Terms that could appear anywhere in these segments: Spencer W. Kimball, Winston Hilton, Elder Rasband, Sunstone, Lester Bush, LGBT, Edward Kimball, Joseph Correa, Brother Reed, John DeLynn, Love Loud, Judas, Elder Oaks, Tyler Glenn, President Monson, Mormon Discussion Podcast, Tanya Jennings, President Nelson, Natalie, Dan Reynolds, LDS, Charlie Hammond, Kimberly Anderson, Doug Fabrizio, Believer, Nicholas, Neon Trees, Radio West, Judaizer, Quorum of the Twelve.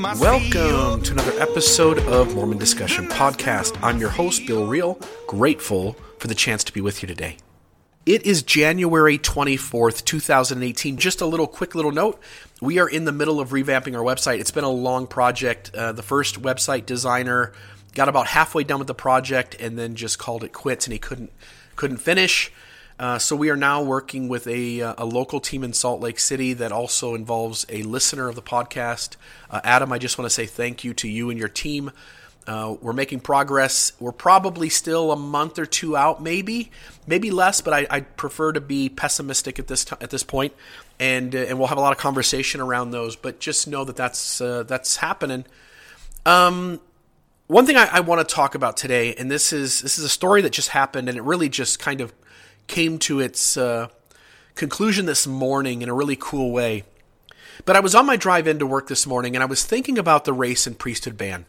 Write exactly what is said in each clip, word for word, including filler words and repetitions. Welcome to another episode of Mormon Discussion Podcast. I'm your host, Bill Reel, grateful for the chance to be with you today. It is January twenty-fourth, twenty eighteen. Just a little quick little note. We are in the middle of revamping our website. It's been a long project. Uh, the first website designer got about halfway done with the project and then just called it quits and he couldn't couldn't finish. Uh, so we are now working with a, a local team in Salt Lake City that also involves a listener of the podcast. Uh, Adam, I just want to say thank you to you and your team. Uh, we're making progress. We're probably still a month or two out, maybe, maybe less, but I, I prefer to be pessimistic at this t- at this point. And uh, and we'll have a lot of conversation around those. But just know that that's uh, that's happening. Um. One thing I, I want to talk about today, and this is this is a story that just happened, and it really just kind of came to its uh, conclusion this morning in a really cool way. But I was on my drive into work this morning, and I was thinking about the race and priesthood ban.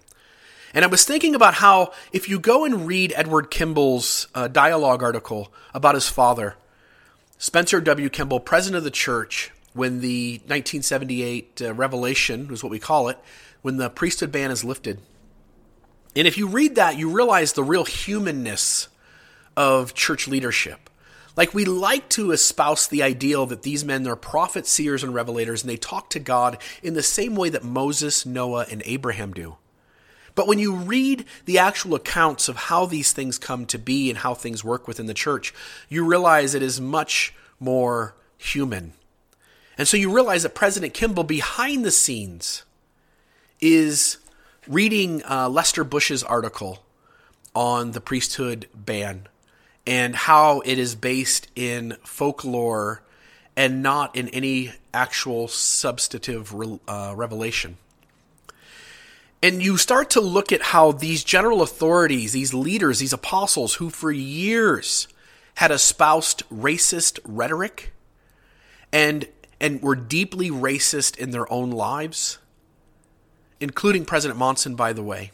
And I was thinking about how if you go and read Edward Kimball's uh, dialogue article about his father, Spencer W. Kimball, president of the church, when the nineteen seventy-eight uh, revelation is what we call it, when the priesthood ban is lifted. And if you read that, you realize the real humanness of church leadership. Like, we like to espouse the ideal that these men are prophets, seers, and revelators, and they talk to God in the same way that Moses, Noah, and Abraham do. But when you read the actual accounts of how these things come to be and how things work within the church, you realize it is much more human. And so you realize that President Kimball, behind the scenes, is reading uh, Lester Bush's article on the priesthood ban and how it is based in folklore and not in any actual substantive re- uh, revelation. And you start to look at how these general authorities, these leaders, these apostles who for years had espoused racist rhetoric and and were deeply racist in their own lives, including President Monson, by the way.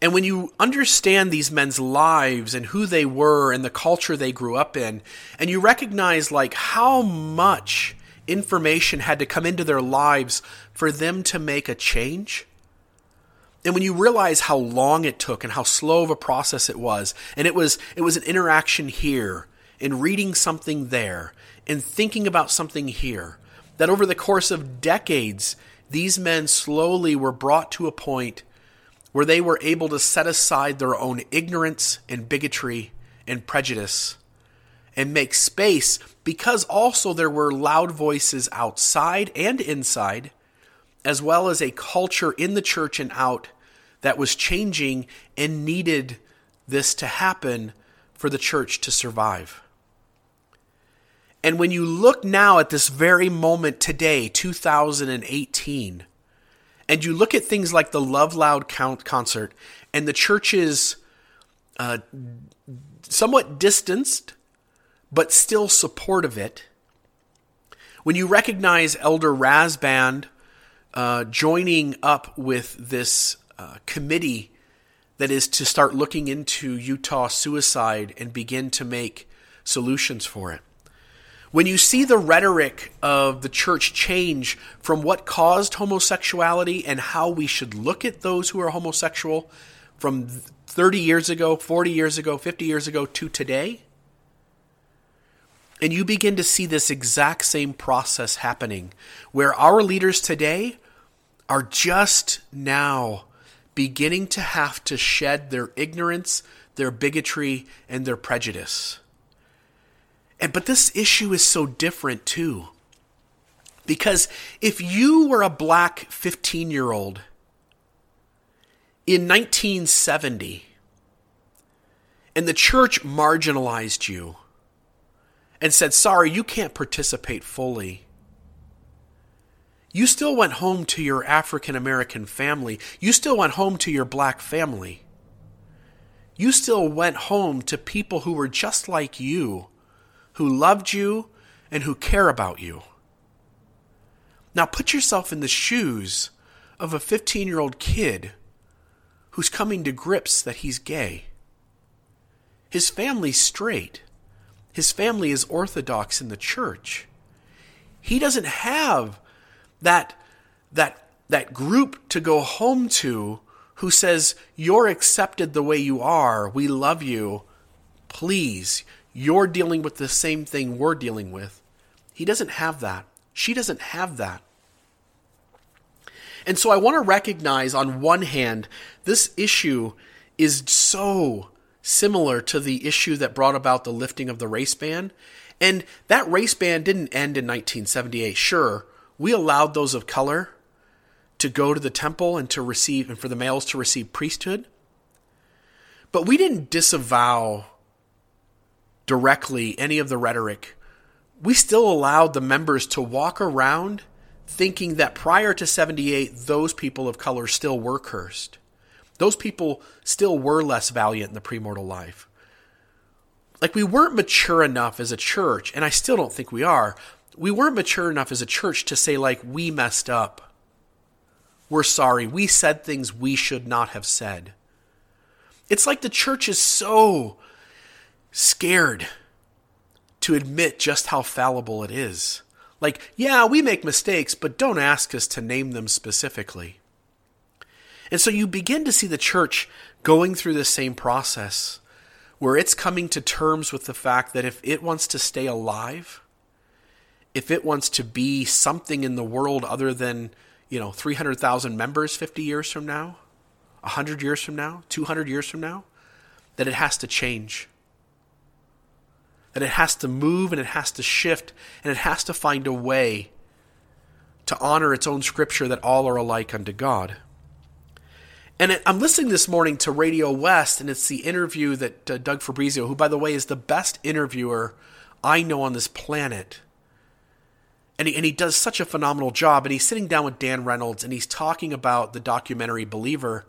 And when you understand these men's lives and who they were and the culture they grew up in, and you recognize like how much information had to come into their lives for them to make a change, and when you realize how long it took and how slow of a process it was, and it was it was an interaction here and reading something there and thinking about something here, that over the course of decades, these men slowly were brought to a point where they were able to set aside their own ignorance and bigotry and prejudice and make space, because also there were loud voices outside and inside, as well as a culture in the church and out that was changing and needed this to happen for the church to survive. And when you look now at this very moment today, two thousand eighteen, and you look at things like the Love Loud concert and the church's uh, somewhat distanced but still support of it, when you recognize Elder Rasband uh, joining up with this uh, committee that is to start looking into Utah suicide and begin to make solutions for it, when you see the rhetoric of the church change from what caused homosexuality and how we should look at those who are homosexual from thirty years ago, forty years ago, fifty years ago to today, and you begin to see this exact same process happening where our leaders today are just now beginning to have to shed their ignorance, their bigotry, and their prejudice. And, but this issue is so different too, because if you were a black fifteen-year-old in nineteen seventy and the church marginalized you and said, sorry, you can't participate fully, you still went home to your African-American family. You still went home to your black family. You still went home to people who were just like you, who loved you, and who care about you. Now put yourself in the shoes of a fifteen-year-old kid who's coming to grips that he's gay. His family's straight. His family is Orthodox in the church. He doesn't have that, that that group to go home to who says, you're accepted the way you are, we love you, please, you're dealing with the same thing we're dealing with. He doesn't have that. She doesn't have that. And so I want to recognize, on one hand, this issue is so similar to the issue that brought about the lifting of the race ban. And that race ban didn't end in nineteen seventy-eight. Sure, we allowed those of color to go to the temple and to receive, and for the males to receive priesthood. But we didn't disavow directly any of the rhetoric. We still allowed the members to walk around thinking that prior to seventy-eight, those people of color still were cursed. Those people still were less valiant in the premortal life. Like, we weren't mature enough as a church, and I still don't think we are. We weren't mature enough as a church to say, like, we messed up. We're sorry. We said things we should not have said. It's like the church is so scared to admit just how fallible it is. Like, yeah, we make mistakes, but don't ask us to name them specifically. And so you begin to see the church going through this same process where it's coming to terms with the fact that if it wants to stay alive, if it wants to be something in the world other than, you know, three hundred thousand members fifty years from now, one hundred years from now, two hundred years from now, that it has to change. That it has to move and it has to shift and it has to find a way to honor its own scripture that all are alike unto God. And I'm listening this morning to Radio West, and it's the interview that uh, Doug Fabrizio, who, by the way, is the best interviewer I know on this planet. And he, and he does such a phenomenal job. And he's sitting down with Dan Reynolds, and he's talking about the documentary Believer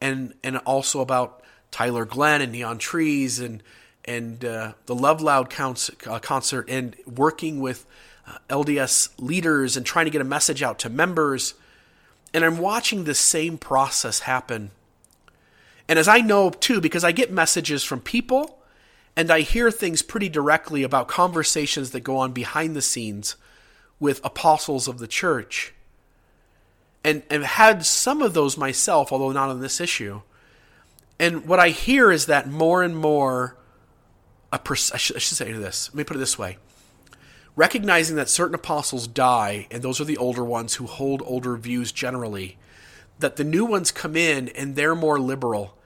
and and also about Tyler Glenn and Neon Trees and, and uh, the Love Loud concert and working with uh, L D S leaders and trying to get a message out to members. And I'm watching the same process happen. And as I know, too, because I get messages from people and I hear things pretty directly about conversations that go on behind the scenes with apostles of the church. And I've had some of those myself, although not on this issue. And what I hear is that more and more, a pers- I, should, I should say this, let me put it this way. Recognizing that certain apostles die, and those are the older ones who hold older views generally, that the new ones come in and they're more liberal.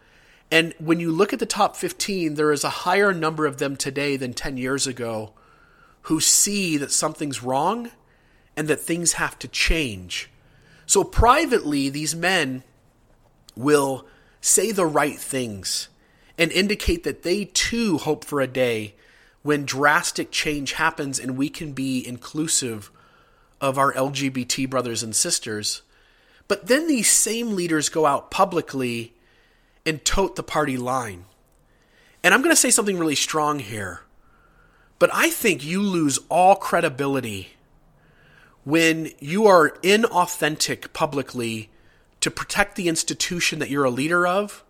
And when you look at the top fifteen, there is a higher number of them today than ten years ago who see that something's wrong and that things have to change. So privately, these men will say the right things and indicate that they too hope for a day when drastic change happens and we can be inclusive of our L G B T brothers and sisters. But then these same leaders go out publicly and tote the party line. And I'm going to say something really strong here, but I think you lose all credibility when you are inauthentic publicly to protect the institution that you're a leader of.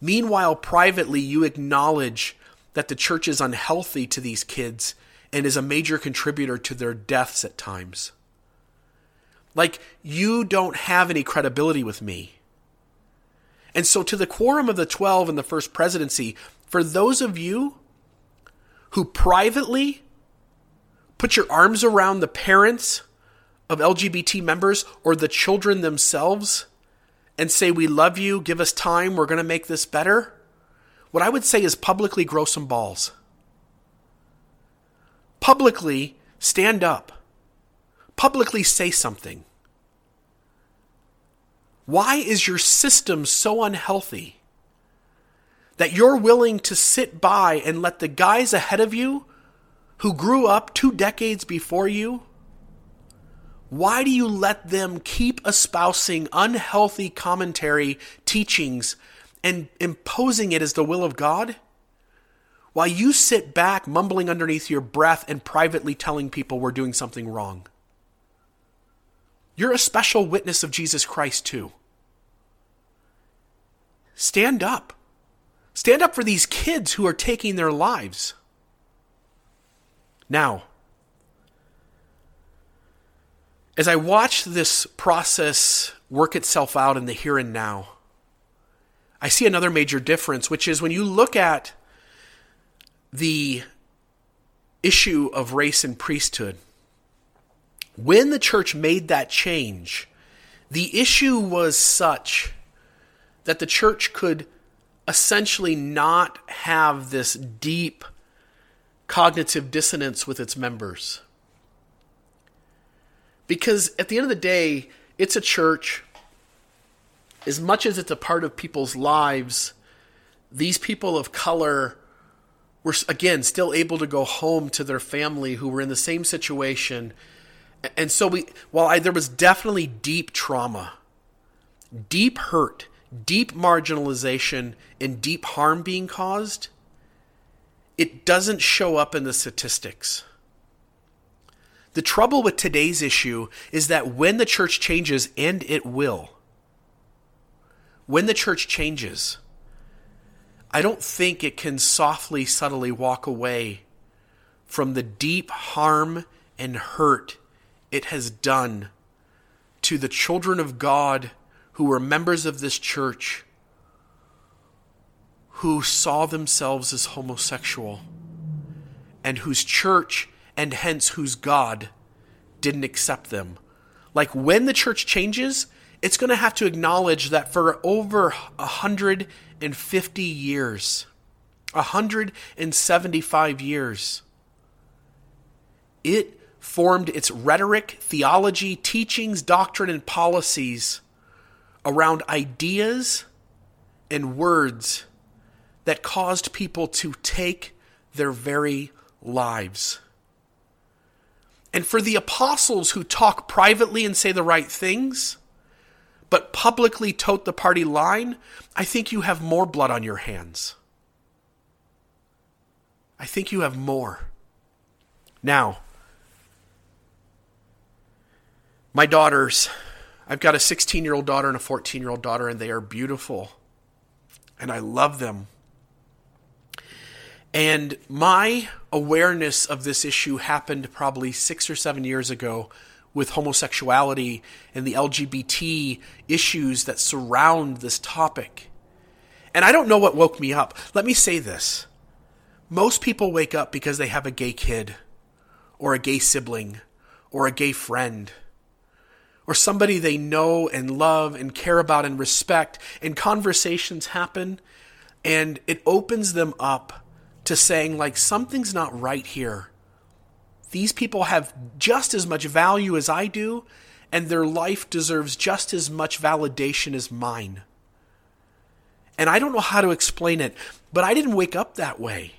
Meanwhile, privately, you acknowledge that the church is unhealthy to these kids and is a major contributor to their deaths at times. Like, you don't have any credibility with me. And so to the Quorum of the Twelve and the First Presidency, for those of you who privately put your arms around the parents of L G B T members or the children themselves and say, we love you, give us time, we're going to make this better, what I would say is publicly grow some balls. Publicly stand up. Publicly say something. Why is your system so unhealthy that you're willing to sit by and let the guys ahead of you who grew up two decades before you, why do you let them keep espousing unhealthy commentary teachings and imposing it as the will of God, while you sit back mumbling underneath your breath and privately telling people we're doing something wrong? You're a special witness of Jesus Christ too. Stand up. Stand up for these kids who are taking their lives. Now, As I watch this process work itself out in the here and now, I see another major difference, which is when you look at the issue of race and priesthood, when the church made that change, the issue was such that the church could essentially not have this deep cognitive dissonance with its members. Because at the end of the day, it's a church. As much as it's a part of people's lives, these people of color were, again, still able to go home to their family who were in the same situation. And so we, while I, there was definitely deep trauma, deep hurt, deep marginalization, and deep harm being caused, it doesn't show up in the statistics. The trouble with today's issue is that when the church changes, and it will, when the church changes, I don't think it can softly, subtly walk away from the deep harm and hurt it has done to the children of God who were members of this church who saw themselves as homosexual and whose church and hence whose God didn't accept them. Like, when the church changes, it's going to have to acknowledge that for over one hundred fifty years, one hundred seventy-five years, it formed its rhetoric, theology, teachings, doctrine, and policies around ideas and words that caused people to take their very lives. And for the apostles who talk privately and say the right things, but publicly tote the party line, I think you have more blood on your hands. I think you have more. Now, my daughters, I've got a sixteen-year-old daughter and a fourteen-year-old daughter, and they are beautiful, and I love them. And my awareness of this issue happened probably six or seven years ago, with homosexuality and the L G B T issues that surround this topic. And I don't know what woke me up. Let me say this. Most people wake up because they have a gay kid or a gay sibling or a gay friend or somebody they know and love and care about and respect, and conversations happen, and it opens them up to saying, like, something's not right here. These people have just as much value as I do, and their life deserves just as much validation as mine. And I don't know how to explain it, but I didn't wake up that way.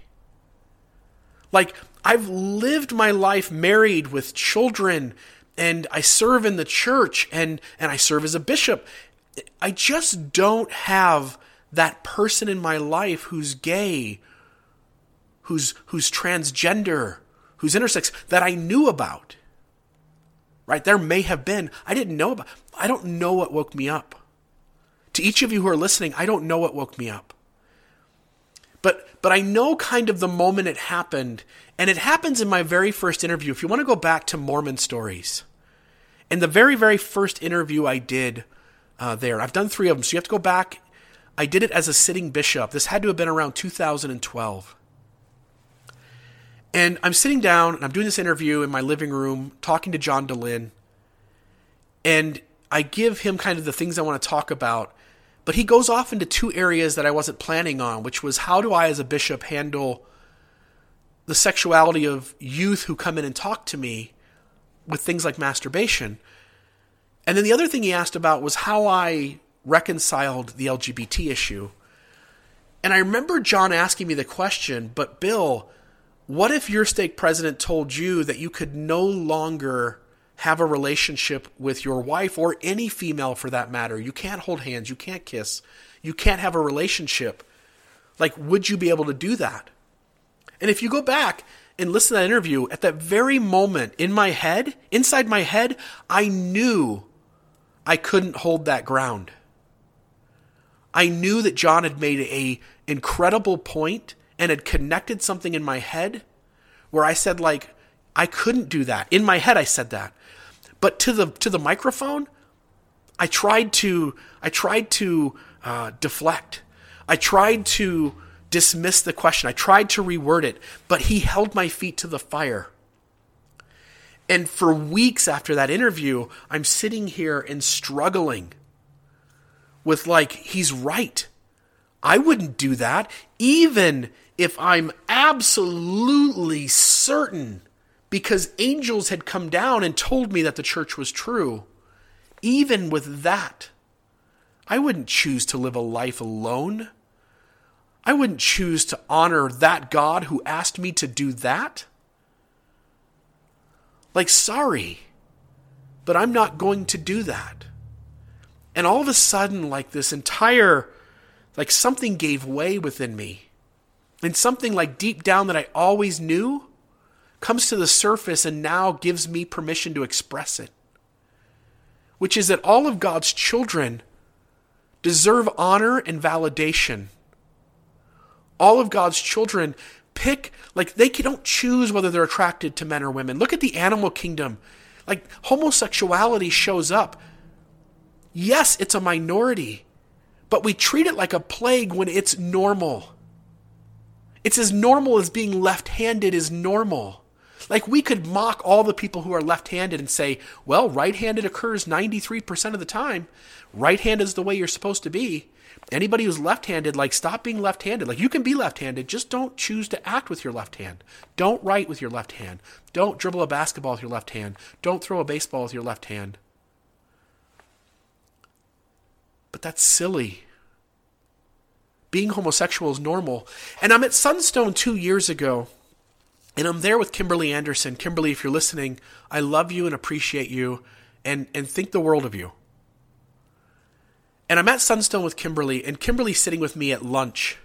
Like, I've lived my life married with children, and I serve in the church, and, and I serve as a bishop. I just don't have that person in my life who's gay, who's who's transgender, who's intersex, that I knew about, right? There may have been. I didn't know about. I don't know what woke me up. To each of you who are listening, I don't know what woke me up. But but I know kind of the moment it happened, and it happens in my very first interview. If you want to go back to Mormon Stories, in the very, very first interview I did uh, there, I've done three of them, so you have to go back. I did it as a sitting bishop. This had to have been around two thousand twelve. And I'm sitting down and I'm doing this interview in my living room, talking to John DeLynn. And I give him kind of the things I want to talk about. But he goes off into two areas that I wasn't planning on, which was, how do I as a bishop handle the sexuality of youth who come in and talk to me with things like masturbation? And then the other thing he asked about was how I reconciled the L G B T issue. And I remember John asking me the question, but Bill, what if your stake president told you that you could no longer have a relationship with your wife or any female for that matter? You can't hold hands. You can't kiss. You can't have a relationship. Like, would you be able to do that? And if you go back and listen to that interview, at that very moment in my head, inside my head, I knew I couldn't hold that ground. I knew that John had made an incredible point and had connected something in my head where I said, like, I couldn't do that. In my head, I said that. But to the to the microphone, I tried to I tried to uh, deflect. I tried to dismiss the question. I tried to reword it, but he held my feet to the fire. And for weeks after that interview, I'm sitting here and struggling with, like, he's right. I wouldn't do that, even if I'm absolutely certain, because angels had come down and told me that the church was true. Even with that, I wouldn't choose to live a life alone. I wouldn't choose to honor that God who asked me to do that. Like, sorry, but I'm not going to do that. And all of a sudden, like, this entire, like, something gave way within me. And something, like, deep down that I always knew comes to the surface and now gives me permission to express it. Which is that all of God's children deserve honor and validation. All of God's children pick, like, they don't choose whether they're attracted to men or women. Look at the animal kingdom. Like, homosexuality shows up. Yes, it's a minority, but we treat it like a plague when it's normal. It's as normal as being left-handed is normal. Like, we could mock all the people who are left-handed and say, well, right-handed occurs ninety-three percent of the time. Right-handed is the way you're supposed to be. Anybody who's left-handed, like, stop being left-handed. Like, you can be left-handed, just don't choose to act with your left hand. Don't write with your left hand. Don't dribble a basketball with your left hand. Don't throw a baseball with your left hand. But that's silly. Being homosexual is normal. And I'm at Sunstone two years ago, and I'm there with Kimberly Anderson. Kimberly, if you're listening, I love you and appreciate you and, and think the world of you. And I'm at Sunstone with Kimberly, and Kimberly's sitting with me at lunch.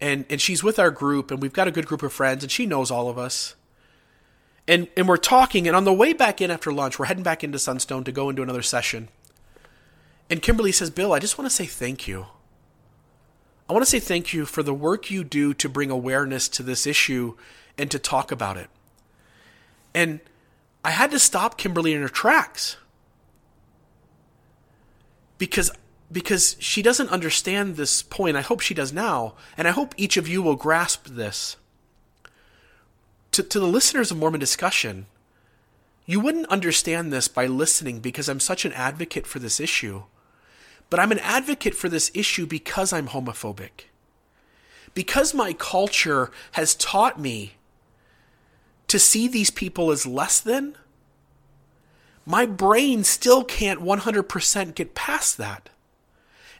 And and she's with our group, and we've got a good group of friends, and she knows all of us. And and we're talking, and on the way back in after lunch, we're heading back into Sunstone to go into another session. And Kimberly says, Bill, I just want to say thank you. I want to say thank you for the work you do to bring awareness to this issue and to talk about it. And I had to stop Kimberly in her tracks. Because because she doesn't understand this point. I hope she does now. And I hope each of you will grasp this. To, to the listeners of Mormon Discussion, you wouldn't understand this by listening because I'm such an advocate for this issue. But I'm an advocate for this issue because I'm homophobic. Because my culture has taught me to see these people as less than. My brain still can't one hundred percent get past that.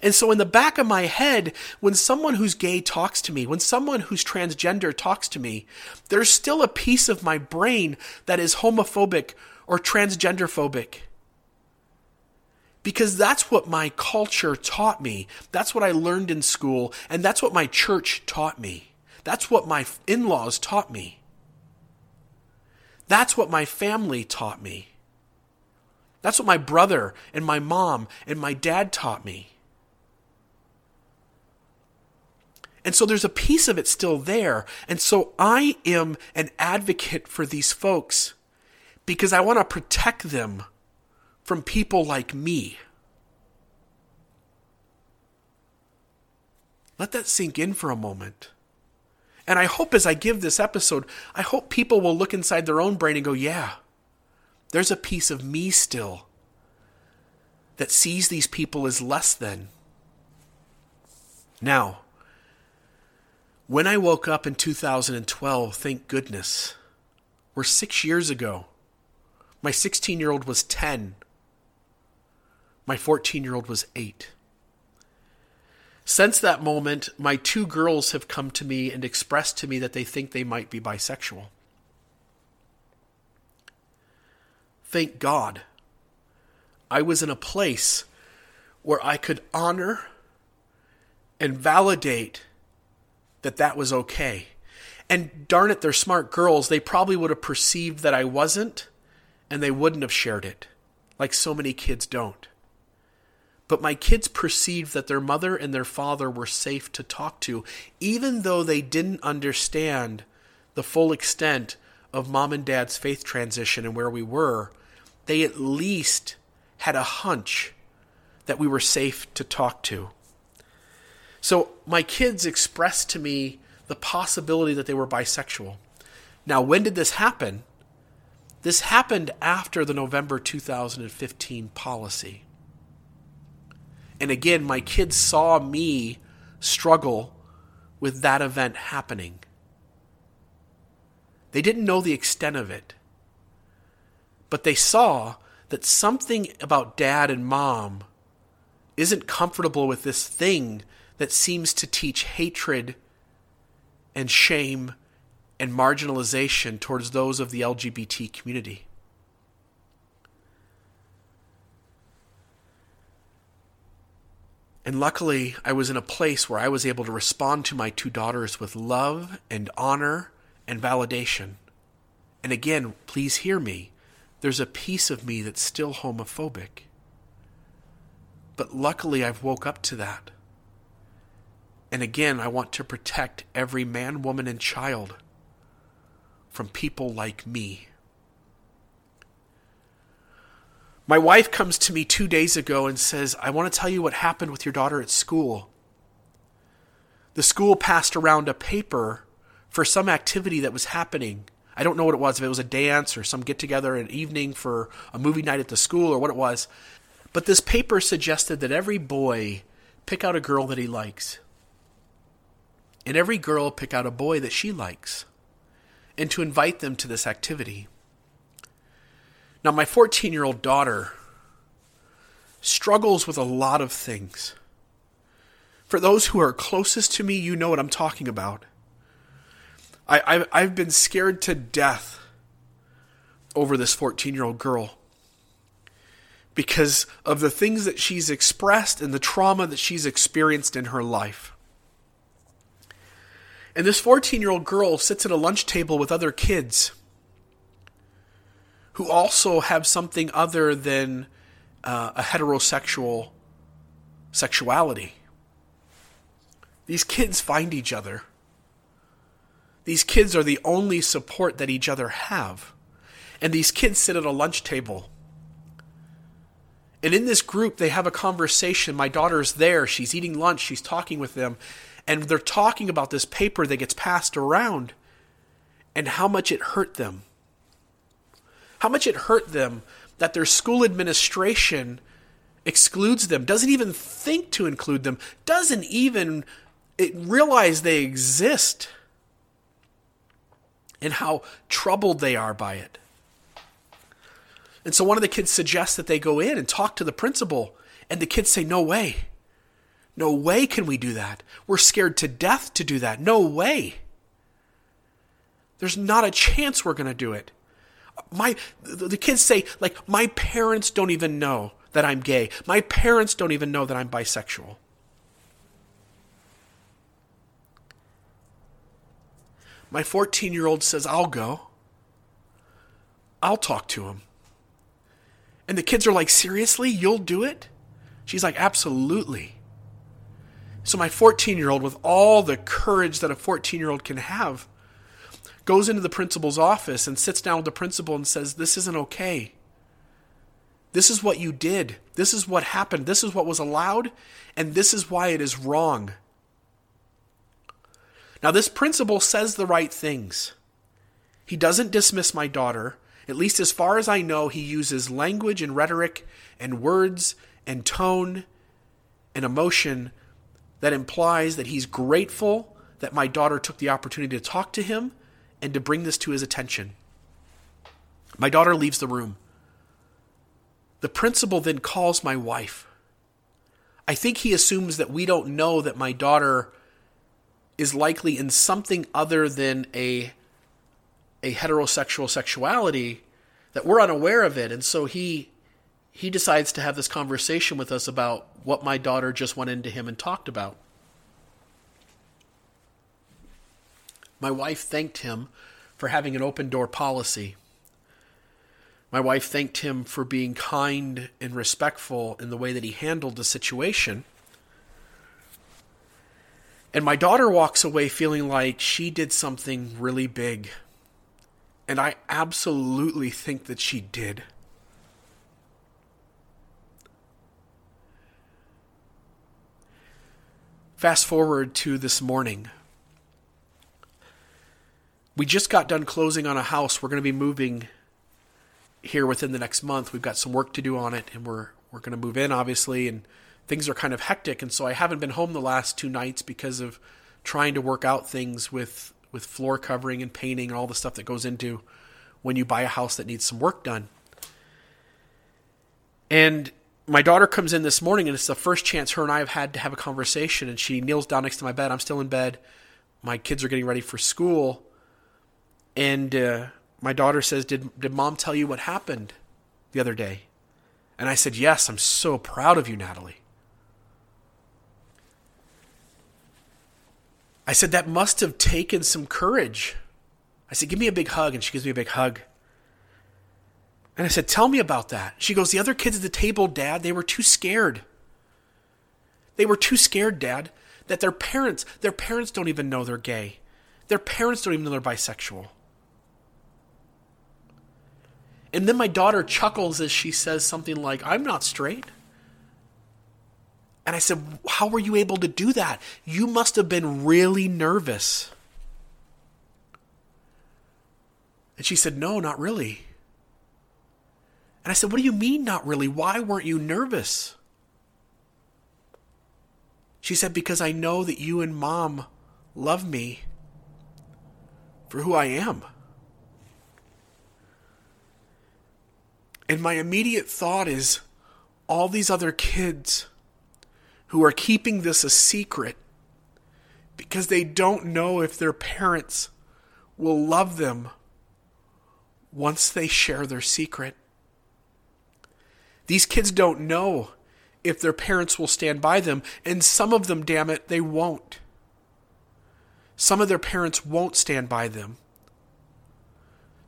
And so in the back of my head, when someone who's gay talks to me, when someone who's transgender talks to me, there's still a piece of my brain that is homophobic or transgender phobic. Because that's what my culture taught me. That's what I learned in school. And that's what my church taught me. That's what my in-laws taught me. That's what my family taught me. That's what my brother and my mom and my dad taught me. And so there's a piece of it still there. And so I am an advocate for these folks because I want to protect them from people like me. Let that sink in for a moment. And I hope as I give this episode, I hope people will look inside their own brain and go, yeah. There's a piece of me still that sees these people as less than. Now, when I woke up in two thousand twelve, thank goodness, we're six years ago. My sixteen-year-old was ten. My fourteen-year-old was eight. Since that moment, my two girls have come to me and expressed to me that they think they might be bisexual. Thank God, I was in a place where I could honor and validate that that was okay. And darn it, they're smart girls. They probably would have perceived that I wasn't, and they wouldn't have shared it, like so many kids don't. But my kids perceived that their mother and their father were safe to talk to, even though they didn't understand the full extent of mom and dad's faith transition and where we were. they at least had a hunch that we were safe to talk to. So my kids expressed to me the possibility that they were bisexual. Now, when did this happen? This happened after the November two thousand fifteen policy. And again, my kids saw me struggle with that event happening. They didn't know the extent of it, but they saw that something about dad and mom isn't comfortable with this thing that seems to teach hatred and shame and marginalization towards those of the L G B T community. And luckily, I was in a place where I was able to respond to my two daughters with love and honor and validation. And again, please hear me. There's a piece of me that's still homophobic. But luckily, I've woke up to that. And again, I want to protect every man, woman, and child from people like me. My wife comes to me two days ago and says, I want to tell you what happened with your daughter at school. The school passed around a paper for some activity that was happening. I don't know what it was, if it was a dance or some get-together an evening for a movie night at the school or what it was. But this paper suggested that every boy pick out a girl that he likes. And every girl pick out a boy that she likes. And to invite them to this activity. Now, my fourteen-year-old daughter struggles with a lot of things. For those who are closest to me, you know what I'm talking about. I, I've, I've been scared to death over this fourteen-year-old girl because of the things that she's expressed and the trauma that she's experienced in her life. And this fourteen-year-old girl sits at a lunch table with other kids who also have something other than uh, a heterosexual sexuality. These kids find each other. These kids are the only support that each other have. And these kids sit at a lunch table. And in this group, they have a conversation. My daughter's there. She's eating lunch. She's talking with them. And they're talking about this paper that gets passed around and how much it hurt them. How much it hurt them that their school administration excludes them, doesn't even think to include them, doesn't even realize they exist, and how troubled they are by it. And so one of the kids suggests that they go in and talk to the principal, and the kids say, no way. No way can we do that. We're scared to death to do that. No way. There's not a chance we're going to do it. My the kids say, like, my parents don't even know that I'm gay. My parents don't even know that I'm bisexual. My fourteen-year-old says, I'll go. I'll talk to him. And the kids are like, seriously? You'll do it? She's like, absolutely. So my fourteen-year-old, with all the courage that a fourteen-year-old can have, goes into the principal's office and sits down with the principal and says, this isn't okay. This is what you did. This is what happened. This is what was allowed. And this is why it is wrong. Now, this principal says the right things. He doesn't dismiss my daughter. At least as far as I know, he uses language and rhetoric and words and tone and emotion that implies that he's grateful that my daughter took the opportunity to talk to him and to bring this to his attention. My daughter leaves the room. The principal then calls my wife. I think he assumes that we don't know that my daughter is likely in something other than a, a heterosexual sexuality, that we're unaware of it. And so he, he decides to have this conversation with us about what my daughter just went into him and talked about. My wife thanked him for having an open door policy. My wife thanked him for being kind and respectful in the way that he handled the situation. And my daughter walks away feeling like she did something really big. And I absolutely think that she did. Fast forward to this morning. We just got done closing on a house. We're going to be moving here within the next month. We've got some work to do on it, and we're we're going to move in, obviously, and things are kind of hectic, and so I haven't been home the last two nights because of trying to work out things with, with floor covering and painting and all the stuff that goes into when you buy a house that needs some work done. And my daughter comes in this morning, and it's the first chance her and I have had to have a conversation, and she kneels down next to my bed. I'm still in bed. My kids are getting ready for school, and uh, my daughter says, did, did Mom tell you what happened the other day? And I said, yes, I'm so proud of you, Natalie. I said, that must have taken some courage. I said, give me a big hug. And she gives me a big hug. And I said, tell me about that. She goes, the other kids at the table, Dad, they were too scared. They were too scared, Dad, that their parents, their parents don't even know they're gay. Their parents don't even know they're bisexual. And then my daughter chuckles as she says something like, I'm not straight. And I said, how were you able to do that? You must have been really nervous. And she said, no, not really. And I said, what do you mean not really? Why weren't you nervous? She said, because I know that you and Mom love me for who I am. And my immediate thought is, all these other kids who are keeping this a secret because they don't know if their parents will love them once they share their secret. These kids don't know if their parents will stand by them, and some of them, damn it, they won't. Some of their parents won't stand by them.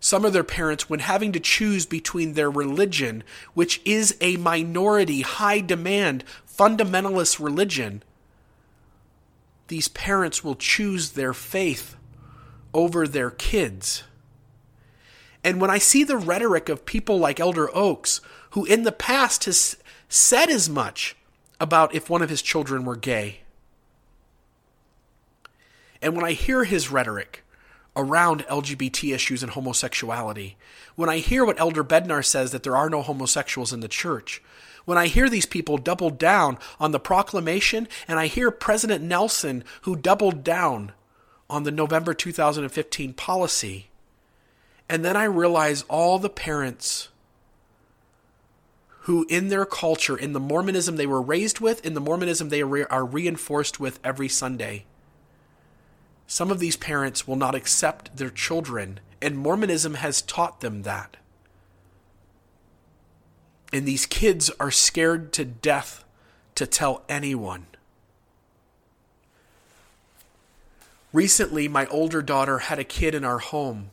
Some of their parents, when having to choose between their religion, which is a minority, high demand, fundamentalist religion, these parents will choose their faith over their kids. And when I see the rhetoric of people like Elder Oaks, who in the past has said as much about if one of his children were gay, and when I hear his rhetoric around L G B T issues and homosexuality, when I hear what Elder Bednar says, that there are no homosexuals in the church, when I hear these people double down on the proclamation, and I hear President Nelson, who doubled down on the November two thousand fifteen policy, and then I realize all the parents who in their culture, in the Mormonism they were raised with, in the Mormonism they are reinforced with every Sunday, some of these parents will not accept their children, and Mormonism has taught them that. And these kids are scared to death to tell anyone. Recently, my older daughter had a kid in our home.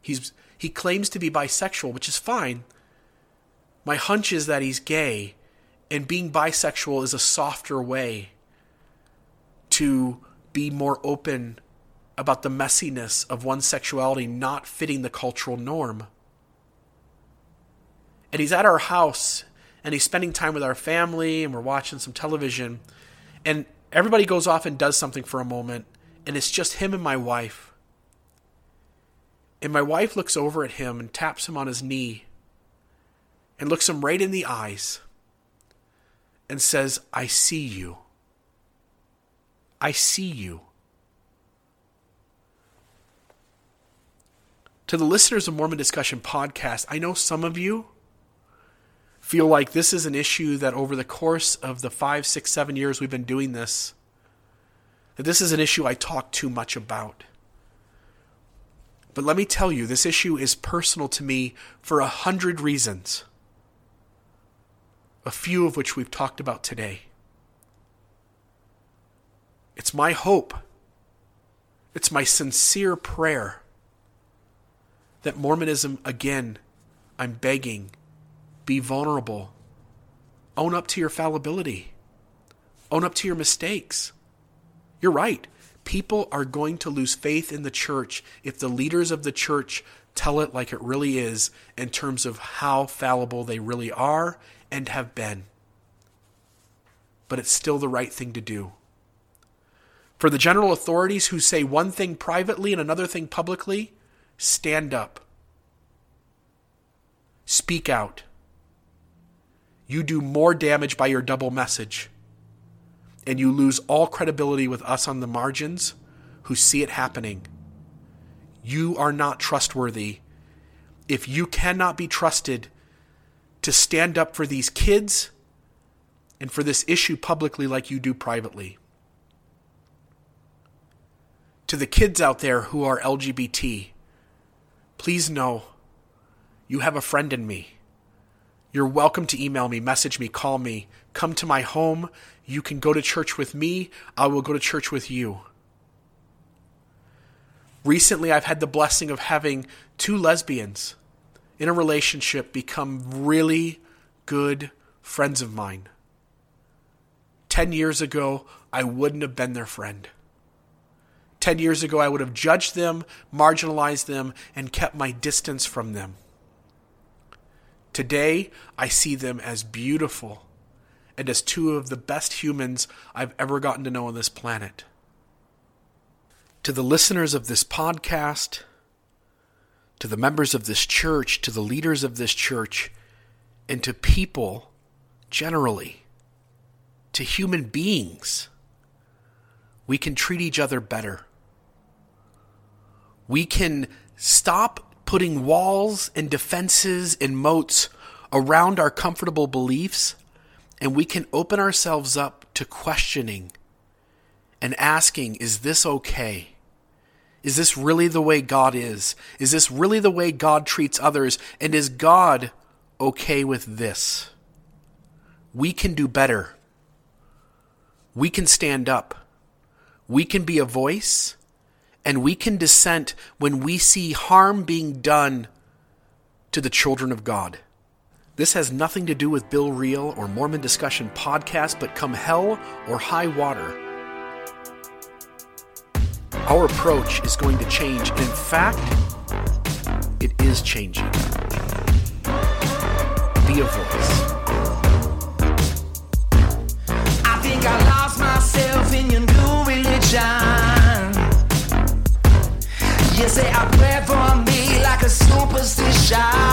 He's he claims to be bisexual, which is fine. My hunch is that he's gay, and being bisexual is a softer way to be more open about the messiness of one's sexuality not fitting the cultural norm. And he's at our house, and he's spending time with our family, and we're watching some television, and everybody goes off and does something for a moment, and it's just him and my wife. And my wife looks over at him and taps him on his knee and looks him right in the eyes and says, I see you. I see you. To the listeners of Mormon Discussion Podcast, I know some of you feel like this is an issue that over the course of the five, six, seven years we've been doing this, that this is an issue I talk too much about. But let me tell you, this issue is personal to me for a hundred reasons, a few of which we've talked about today. It's my hope, it's my sincere prayer that Mormonism, again, I'm begging, be vulnerable. Own up to your fallibility. Own up to your mistakes. You're right. People are going to lose faith in the church if the leaders of the church tell it like it really is in terms of how fallible they really are and have been. but it's still the right thing to do. For the general authorities who say one thing privately and another thing publicly, stand up. Speak out. You do more damage by your double message, and you lose all credibility with us on the margins who see it happening. You are not trustworthy if you cannot be trusted to stand up for these kids and for this issue publicly like you do privately. To the kids out there who are L G B T, please know you have a friend in me. You're welcome to email me, message me, call me, come to my home. You can go to church with me. I will go to church with you. Recently, I've had the blessing of having two lesbians in a relationship become really good friends of mine. Ten years ago, I wouldn't have been their friend. Ten years ago, I would have judged them, marginalized them, and kept my distance from them. Today, I see them as beautiful and as two of the best humans I've ever gotten to know on this planet. To the listeners of this podcast, to the members of this church, to the leaders of this church, and to people generally, to human beings, we can treat each other better. We can stop putting walls and defenses and moats around our comfortable beliefs, and we can open ourselves up to questioning and asking, is this okay? Is this really the way God is? Is this really the way God treats others? And is God okay with this? We can do better. We can stand up. We can be a voice, and we can dissent when we see harm being done to the children of God. This has nothing to do with Bill Real or Mormon Discussion Podcast, but come hell or high water, our approach is going to change. In fact, it is changing. Be a voice. I think I lost myself in your new religion. You say I pray for me like a superstition.